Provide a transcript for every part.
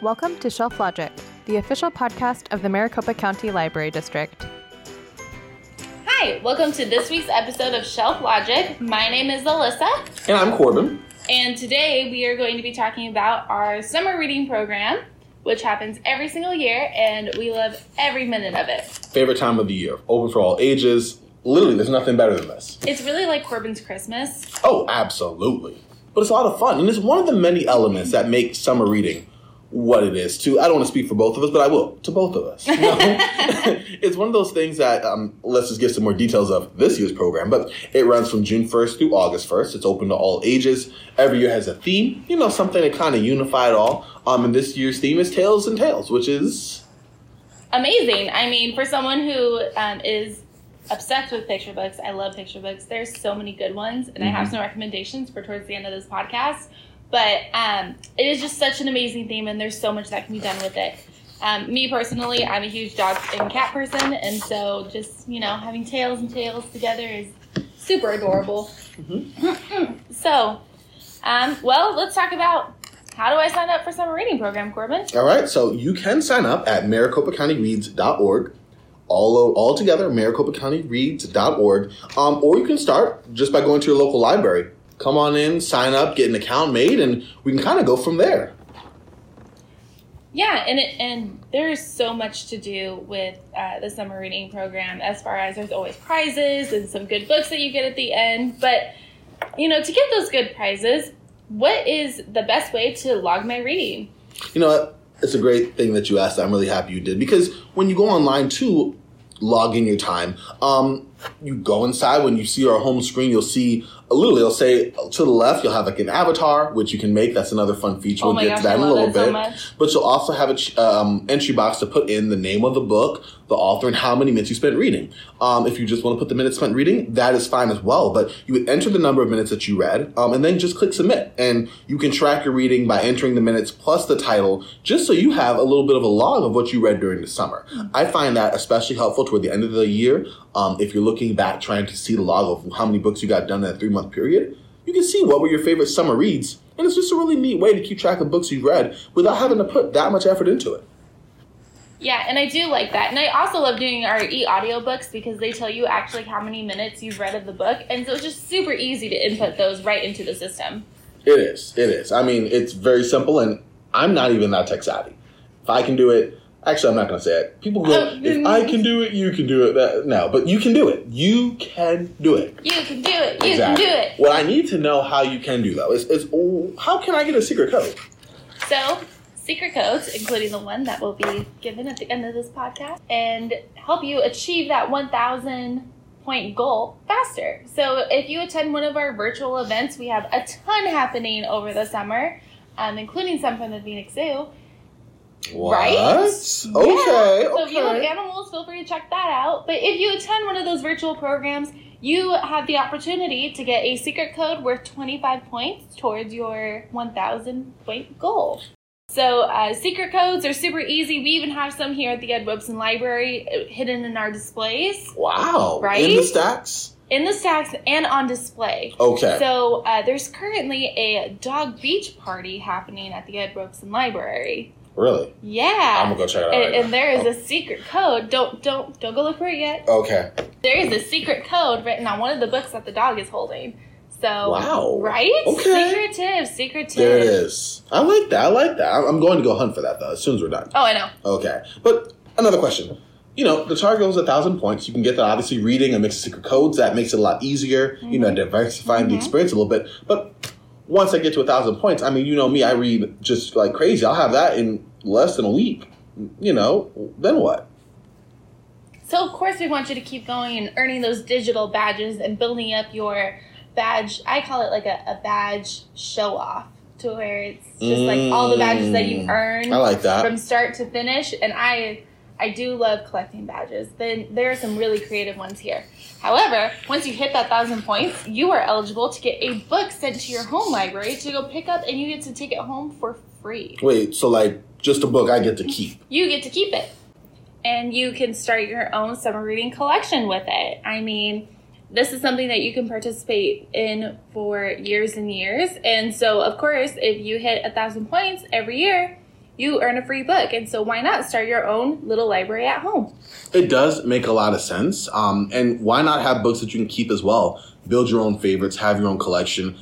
Welcome to Shelf Logic, the official podcast of the Maricopa County Library District. Hi, welcome to this week's episode of Shelf Logic. My name is Alyssa. And I'm Corbin. And today we are going to be talking about our summer reading program, which happens every single year, and we love every minute of it. Favorite time of the year. Open for all ages. Literally, there's nothing better than this. It's really like Corbin's Christmas. Oh, absolutely. But it's a lot of fun, and it's one of the many elements that make summer reading what it is to, I don't want to speak for both of us, but I will, to both of us. You know? It's one of those things that, let's just give some more details of this year's program, but it runs from June 1st through August 1st. It's open to all ages. Every year has a theme, you know, something to kind of unify it all. And this year's theme is Tales and Tales, which is amazing. I mean, for someone who is obsessed with picture books, I love picture books. There's so many good ones, and I have some recommendations for towards the end of this podcast. But it is just such an amazing theme, and there's so much that can be done with it. Me personally, I'm a huge dog and cat person, and so just, you know, having tails and tails together is super adorable. Mm-hmm. So, well, let's talk about how do I sign up for summer reading program, Corbin? All right, so you can sign up at maricopacountyreads.org. All together, maricopacountyreads.org. Or you can start just by going to your local library. Come on in, sign up, get an account made, and we can kind of go from there. Yeah, and there's so much to do with the summer reading program as far as there's always prizes and some good books that you get at the end. But, you know, to get those good prizes, what is the best way to log my reading? You know, it's a great thing that you asked that. I'm really happy you did, because when you go online, too, log in your time. You go inside. When you see our home screen, you'll see, literally, it'll say to the left, you'll have like an avatar, which you can make. That's another fun feature. We'll get to that in a little bit. But you'll also have an entry box to put in the name of the book, the author, and how many minutes you spent reading. If you just want to put the minutes spent reading, that is fine as well. But you would enter the number of minutes that you read, and then just click submit. And you can track your reading by entering the minutes plus the title, just so you have a little bit of a log of what you read during the summer. I find that especially helpful toward the end of the year. If you're looking back, trying to see the log of how many books you got done in that 3-month period, you can see what were your favorite summer reads. And it's just a really neat way to keep track of books you've read without having to put that much effort into it. Yeah, and I do like that. And I also love doing our e-audiobooks because they tell you actually how many minutes you've read of the book. And so it's just super easy to input those right into the system. It is. I mean, it's very simple, and I'm not even that tech savvy. If I can do it, actually, I'm not going to say it. People go, if I can do it, you can do it. No, but you can do it. You can do it. What I need to know how you can do, though, is how can I get a secret code? So, secret codes, including the one that will be given at the end of this podcast, and help you achieve that 1,000-point goal faster. So if you attend one of our virtual events, we have a ton happening over the summer, including some from the Phoenix Zoo. What? Right? Okay. So if you love animals, feel free to check that out. But if you attend one of those virtual programs, you have the opportunity to get a secret code worth 25 points towards your 1,000-point goal. So secret codes are super easy. We even have some here at the Ed Robson Library hidden in our displays. Wow. Right? In the stacks? In the stacks and on display. Okay. So there's currently a dog beach party happening at the Ed Robson Library. Really? Yeah. I'm gonna go check it out. And there is a secret code. Don't go look for it yet. Okay. There is a secret code written on one of the books that the dog is holding. So, wow. Right? Okay. Secretive. There it is. I like that. I'm going to go hunt for that, though, as soon as we're done. Oh, I know. Okay. But another question. You know, the target goal is 1,000 points. You can get that, obviously, reading a mix of secret codes. That makes it a lot easier, you know, diversifying the experience a little bit. But once I get to 1,000 points, I mean, you know me, I read just like crazy. I'll have that in less than a week. You know, then what? So, of course, we want you to keep going and earning those digital badges and building up your badge. I call it like a badge show off, to where it's just like all the badges that you earn. I like that. From start to finish. And I do love collecting badges. Then there are some really creative ones here. However, once you hit that 1,000 points, you are eligible to get a book sent to your home library to go pick up, and you get to take it home for free. Wait, so like just a book I get to keep? You get to keep it. And you can start your own summer reading collection with it. I mean, this is something that you can participate in for years and years. And so, of course, if you hit 1,000 points every year, you earn a free book. And so why not start your own little library at home? It does make a lot of sense. And why not have books that you can keep as well? Build your own favorites, have your own collection.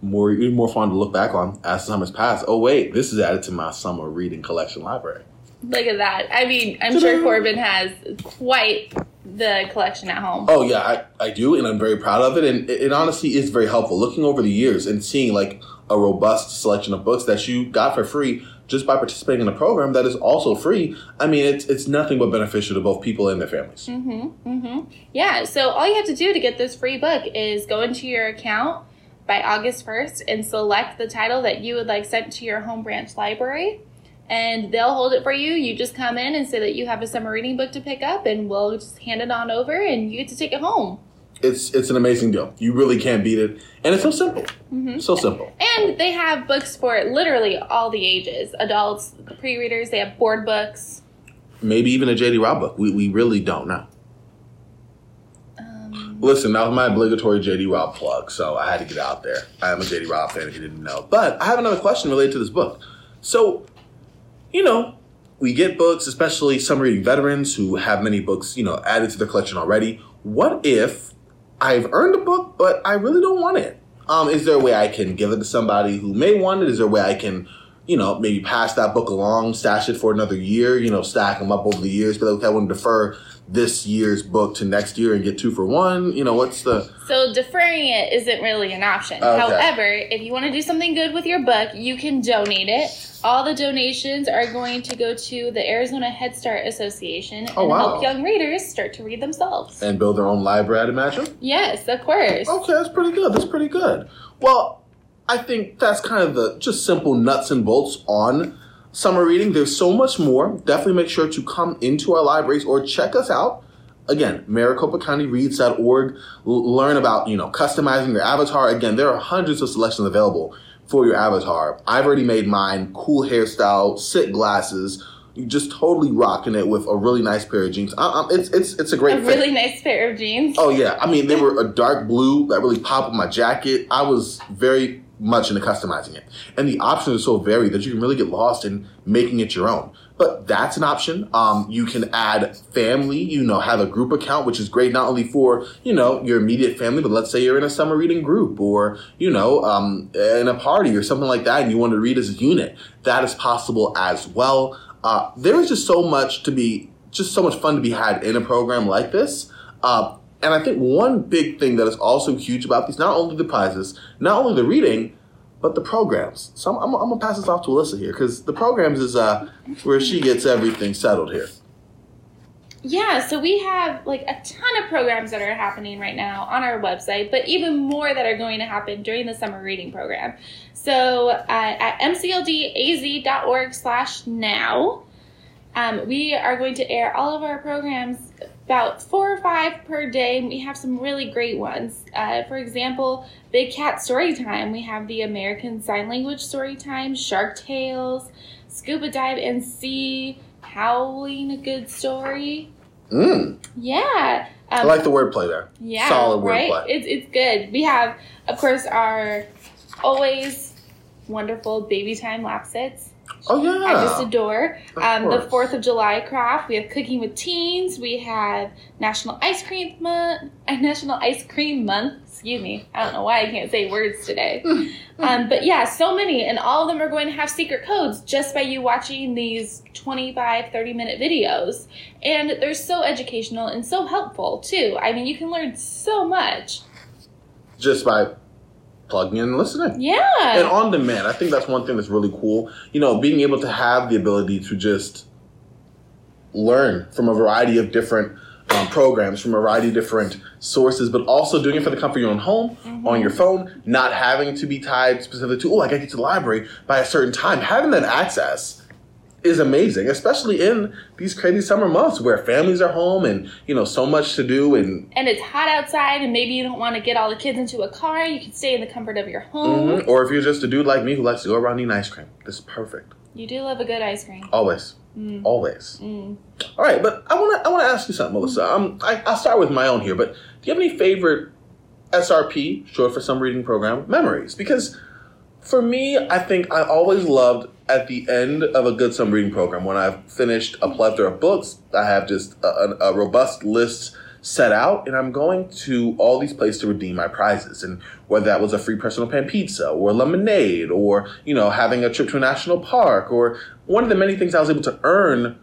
More fun to look back on as summer's passed. Oh, wait, this is added to my summer reading collection library. Look at that. I mean, I'm sure Corbin has quite the collection at home. Oh, yeah, I do, and I'm very proud of it. And it honestly is very helpful looking over the years and seeing, like, a robust selection of books that you got for free just by participating in a program that is also free. I mean, it's nothing but beneficial to both people and their families. Mm-hmm, mm-hmm. Yeah, so all you have to do to get this free book is go into your account by August 1st and select the title that you would like sent to your home branch library, and they'll hold it for you. You just come in and say that you have a summer reading book to pick up, and we'll just hand it on over, and you get to take it home. It's an amazing deal. You really can't beat it. And it's so simple. Mm-hmm. So simple. And they have books for literally all the ages. Adults, pre-readers, they have board books. Maybe even a J.D. Robb book. We really don't know. Listen, that was my obligatory J.D. Robb plug, so I had to get out there. I am a J.D. Robb fan if you didn't know. But I have another question related to this book. So, you know, we get books, especially some reading veterans who have many books, you know, added to their collection already. What if I've earned a book, but I really don't want it? Is there a way I can give it to somebody who may want it? Is there a way I can, you know, maybe pass that book along, stash it for another year, you know, stack them up over the years? But okay, I want to defer this year's book to next year and get 2 for 1. You know, what's the... So deferring it isn't really an option. Okay. However, if you want to do something good with your book, you can donate it. All the donations are going to go to the Arizona Head Start Association and help young readers start to read themselves. And build their own library, I'd imagine? Yes, of course. Okay, that's pretty good. That's pretty good. Well, I think that's kind of the just simple nuts and bolts on summer reading. There's so much more. Definitely make sure to come into our libraries or check us out. Again, maricopacountyreads.org. Learn about, you know, customizing your avatar. Again, there are hundreds of selections available for your avatar. I've already made mine. Cool hairstyle, sick glasses. You just totally rocking it with a really nice pair of jeans. It's a great fit. A really nice pair of jeans. Oh, yeah. I mean, they were a dark blue that really popped with my jacket. I was very much into customizing it. And the options are so varied that you can really get lost in making it your own. But that's an option. You can add family, you know, have a group account, which is great not only for, you know, your immediate family, but let's say you're in a summer reading group or, you know, in a party or something like that and you want to read as a unit. That is possible as well. There is just so much fun to be had in a program like this. And I think one big thing that is also huge about these, not only the prizes, not only the reading, but the programs. So I'm going to pass this off to Alyssa here because the programs is where she gets everything settled here. Yeah, so we have like a ton of programs that are happening right now on our website, but even more that are going to happen during the summer reading program. So at mcldaz.org/now, we are going to air all of our programs, about 4 or 5 per day, and we have some really great ones. For example, Big Cat Storytime. We have the American Sign Language Storytime, Shark Tales, Scuba Dive and Sea, Howling a Good Story. Yeah. I like the wordplay there. Yeah. Solid wordplay. It's good. We have, of course, our always wonderful Baby Time Lapses. Oh, yeah. I just adore. The 4th of July craft. We have Cooking with Teens. We have National Ice Cream Month. Excuse me. I don't know why I can't say words today. But yeah, so many. And all of them are going to have secret codes just by you watching these 25, 30-minute videos. And they're so educational and so helpful, too. I mean, you can learn so much just by plugging in and listening. Yeah. And on demand. I think that's one thing that's really cool. You know, being able to have the ability to just learn from a variety of different programs, from a variety of different sources, but also doing it for the comfort of your own home, on your phone, not having to be tied specifically to, oh, I got to get to the library by a certain time. Having that access is amazing, especially in these crazy summer months where families are home and, you know, so much to do. And it's hot outside and maybe you don't want to get all the kids into a car. You can stay in the comfort of your home. Mm-hmm. Or if you're just a dude like me who likes to go around eating ice cream, this is perfect. You do love a good ice cream. Always. Mm. Always. Mm. All right, but I want to ask you something, Melissa. I'll start with my own here, but do you have any favorite SRP, short for summer reading program, memories? Because for me, I think I always loved at the end of a good summer reading program, when I've finished a plethora of books, I have just a robust list set out, and I'm going to all these places to redeem my prizes. And whether that was a free personal pan pizza or lemonade or, you know, having a trip to a national park or one of the many things I was able to earn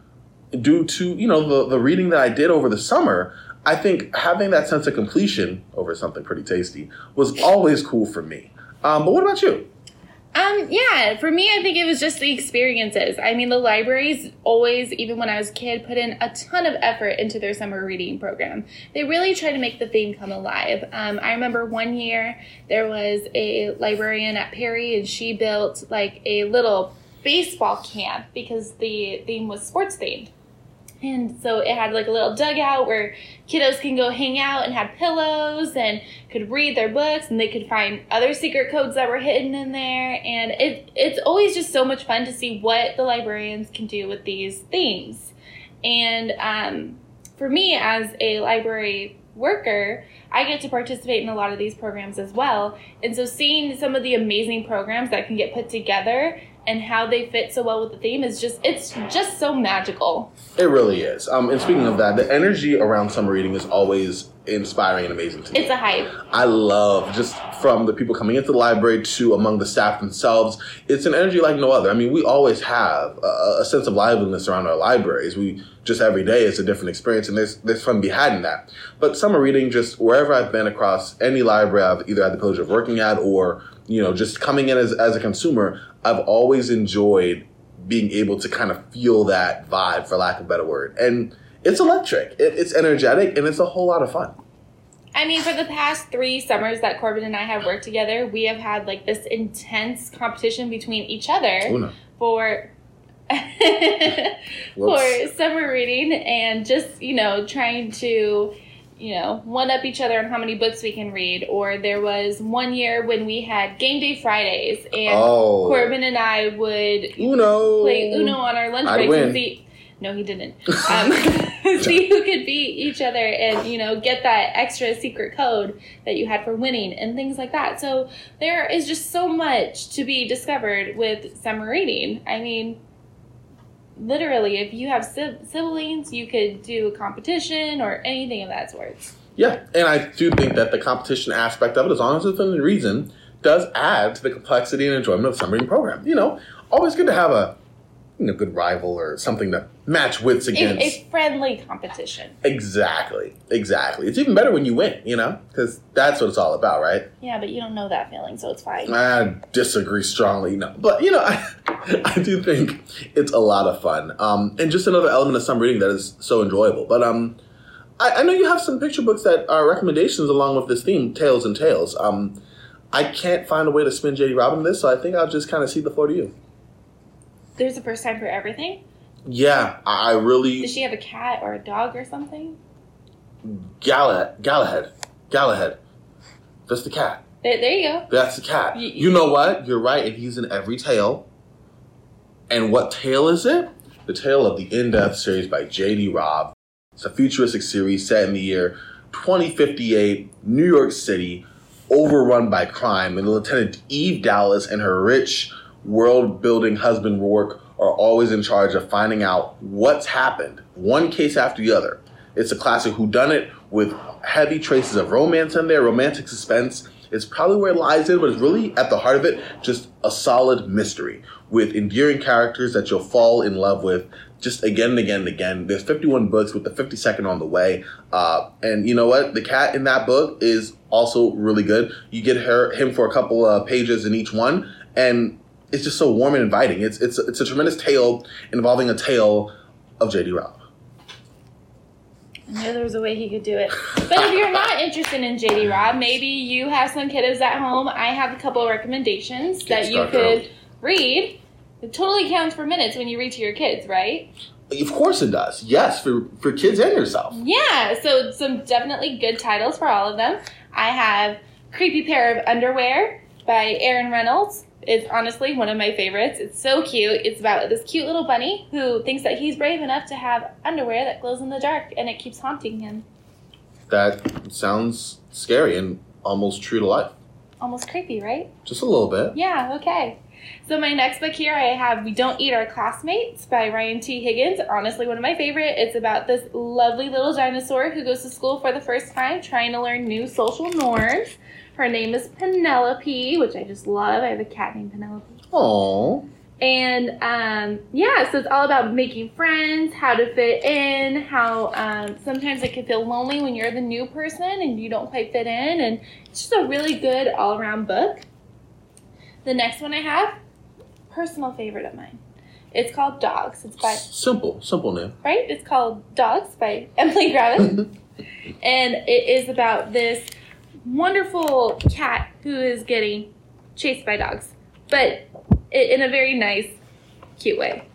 due to, you know, the reading that I did over the summer, I think having that sense of completion over something pretty tasty was always cool for me. But what about you? Yeah, for me, I think it was just the experiences. I mean, the libraries always, even when I was a kid, put in a ton of effort into their summer reading program. They really try to make the theme come alive. I remember one year there was a librarian at Perry, and she built like a little baseball camp because the theme was sports themed. And so it had like a little dugout where kiddos can go hang out and have pillows and could read their books, and they could find other secret codes that were hidden in there. And it's always just so much fun to see what the librarians can do with these themes. And for me as a library worker, I get to participate in a lot of these programs as well. And so seeing some of the amazing programs that can get put together and how they fit so well with the theme is just, it's just so magical. It really is. And speaking of that, the energy around summer reading is always inspiring and amazing to me. It's a hype. I love, just from the people coming into the library to among the staff themselves, it's an energy like no other. I mean, we always have a sense of liveliness around our libraries. We just, every day is a different experience, and there's fun to be had in that. But summer reading, just wherever I've been across any library I've either had the privilege of working at or, you know, just coming in as a consumer, I've always enjoyed being able to kind of feel that vibe, for lack of a better word. And it's electric, it's energetic, and it's a whole lot of fun. I mean, for the past 3 summers that Corbin and I have worked together, we have had like this intense competition between each other for summer reading, and just, you know, trying to, you know, one up each other on how many books we can read. Or there was one year when we had game day Fridays, and Corbin and I would play Uno on our lunch breaks and see. No, he didn't. See who could beat each other, and, you know, get that extra secret code that you had for winning and things like that. So there is just so much to be discovered with summer reading. I mean, literally, if you have siblings, you could do a competition or anything of that sort. Yeah, and I do think that the competition aspect of it, as long as it's within reason, does add to the complexity and enjoyment of the summer reading program. You know, always good to have a, you know, good rival or something to match wits against. A friendly competition. Exactly. It's even better when you win, you know, because that's what it's all about, right? Yeah, but you don't know that feeling, so it's fine. I disagree strongly, no. But, you know, I do think it's a lot of fun. And just another element of summer reading that is so enjoyable. But I know you have some picture books that are recommendations along with this theme, Tales and Tales. I can't find a way to spin J.D. Robb in this, so I think I'll just kind of cede the floor to you. There's a first time for everything? Yeah, I really... Does she have a cat or a dog or something? Galahad. That's the cat. There you go. That's the cat. You know what? You're right, and he's in every tale. And what tale is it? The tale of the In-Death series by J.D. Robb. It's a futuristic series set in the year 2058, New York City, overrun by crime, and Lieutenant Eve Dallas and her rich, world-building husband Rourke are always in charge of finding out what's happened, one case after the other. It's a classic whodunit with heavy traces of romance in there, romantic suspense. It's probably where it lies in, but it's really, at the heart of it, just a solid mystery with endearing characters that you'll fall in love with just again and again and again. There's 51 books with the 52nd on the way. And you know what? The cat in that book is also really good. You get him for a couple of pages in each one, and it's just so warm and inviting. It's a tremendous tale involving a tale of J.D. Robb. I knew there was a way he could do it. But if you're not interested in J.D. Robb, maybe you have some kiddos at home. I have a couple of recommendations that you could read. It totally counts for minutes when you read to your kids, right? Of course it does. Yes, for kids and yourself. Yeah, so some definitely good titles for all of them. I have Creepy Pair of Underwear by Aaron Reynolds. It's honestly one of my favorites. It's so cute. It's about this cute little bunny who thinks that he's brave enough to have underwear that glows in the dark, and it keeps haunting him. That sounds scary and almost true to life. Almost creepy, right? Just a little bit. Yeah, okay. So my next book here, I have We Don't Eat Our Classmates by Ryan T. Higgins. Honestly, one of my favorite. It's about this lovely little dinosaur who goes to school for the first time, trying to learn new social norms. Her name is Penelope, which I just love. I have a cat named Penelope. Aww. And, so it's all about making friends, how to fit in, how sometimes it can feel lonely when you're the new person and you don't quite fit in. And it's just a really good all-around book. The next one I have, personal favorite of mine. It's called Dogs. It's by... Simple name. Right? It's called Dogs by Emily Gravett. And it is about this wonderful cat who is getting chased by dogs, but in a very nice, cute way.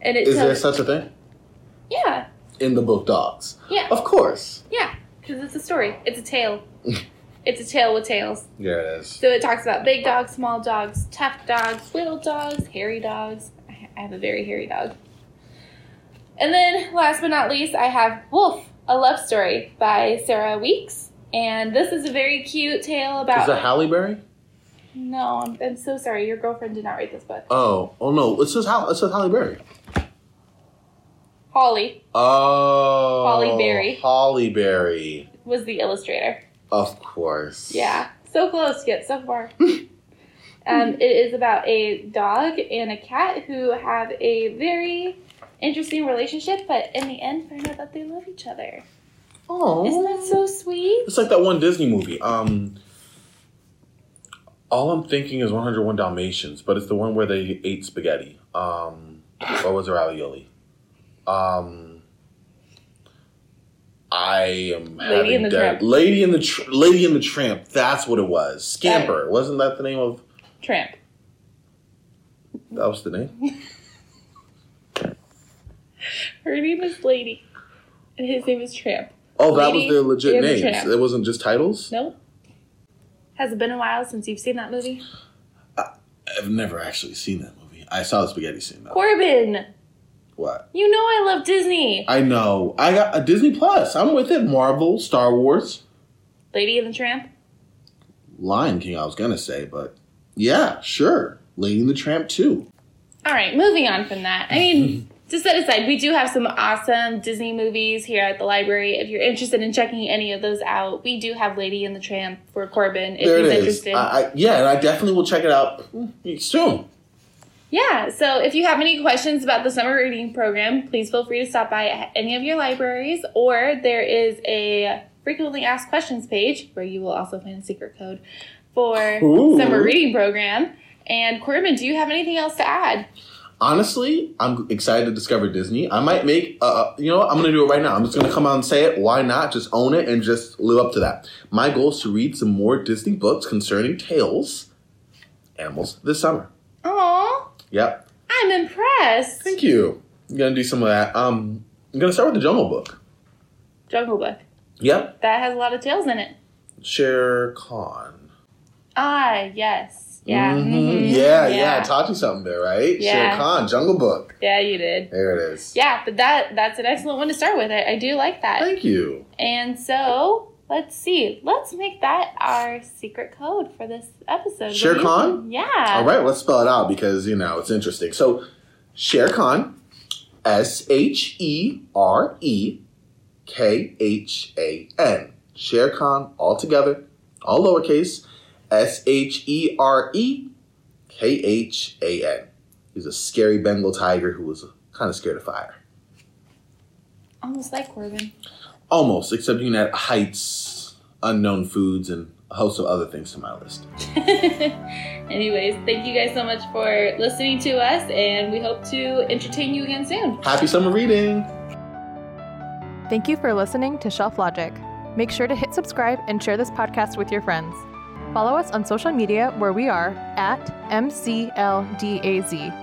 And it is there such a thing? Yeah. In the book Dogs? Yeah. Of course. Yeah, because it's a story. It's a tale. It's a tale with tails. Yeah, it is. So it talks about big dogs, small dogs, tough dogs, little dogs, hairy dogs. I have a very hairy dog. And then, last but not least, I have Wolf, a Love Story by Sarah Weeks. And this is a very cute tale about... Is it Holly Berry? No, I'm so sorry. Your girlfriend did not read this book. Oh no. It says Holly Berry. Holly. Oh. Holly Berry. Holly Berry. Was the illustrator. Of course. Yeah. So close, yet so far. It is about a dog and a cat who have a very interesting relationship, but in the end find out that they love each other. Oh. Isn't that so sweet? It's like that one Disney movie. All I'm thinking is 101 Dalmatians, but it's the one where they ate spaghetti. Or was it ravioli? I am Lady having dead. Lady and the Tramp. That's what it was. Scamper. Wasn't that the name of... Tramp. That was the name? Her name is Lady. And his name is Tramp. Oh, that Lady was their legit names. It wasn't just titles? Nope. Has it been a while since you've seen that movie? I've never actually seen that movie. I saw the spaghetti scene, though. Corbin! What? You know I love Disney. I know. I got a Disney Plus. I'm with it. Marvel, Star Wars. Lady and the Tramp? Lion King, I was going to say, but yeah, sure. Lady and the Tramp, too. All right, moving on from that. I mean, to set aside, we do have some awesome Disney movies here at the library. If you're interested in checking any of those out, we do have Lady and the Tramp for Corbin if he's interested. And I definitely will check it out soon. Yeah, so if you have any questions about the summer reading program, please feel free to stop by at any of your libraries, or there is a frequently asked questions page where you will also find a secret code for summer reading program. And Corbin, do you have anything else to add? Honestly, I'm excited to discover Disney. I might make, I'm going to do it right now. I'm just going to come out and say it. Why not? Just own it and just live up to that. My goal is to read some more Disney books concerning tales, animals, this summer. Aww. Yep. I'm impressed. Thank you. I'm going to do some of that. I'm going to start with the Jungle Book. Jungle Book. Yep. That has a lot of tales in it. Shere Khan. Ah, yes. Yeah. Mm-hmm. Mm-hmm. Yeah. I taught you something there, right? Yeah. Shere Khan, Jungle Book. Yeah, you did. There it is. Yeah, but that's an excellent one to start with. I do like that. Thank you. And so, let's see. Let's make that our secret code for this episode. Shere Khan? Yeah. All right, let's spell it out because, it's interesting. So, Shere Khan, Shere Khan. Shere Khan, all together, all lowercase, Shere Khan. He's a scary Bengal tiger who was kind of scared of fire. Almost like Corbin. Almost, except you can add heights, unknown foods, and a host of other things to my list. Anyways, thank you guys so much for listening to us, and we hope to entertain you again soon. Happy summer reading! Thank you for listening to Shelf Logic. Make sure to hit subscribe and share this podcast with your friends. Follow us on social media where we are at mcldaz.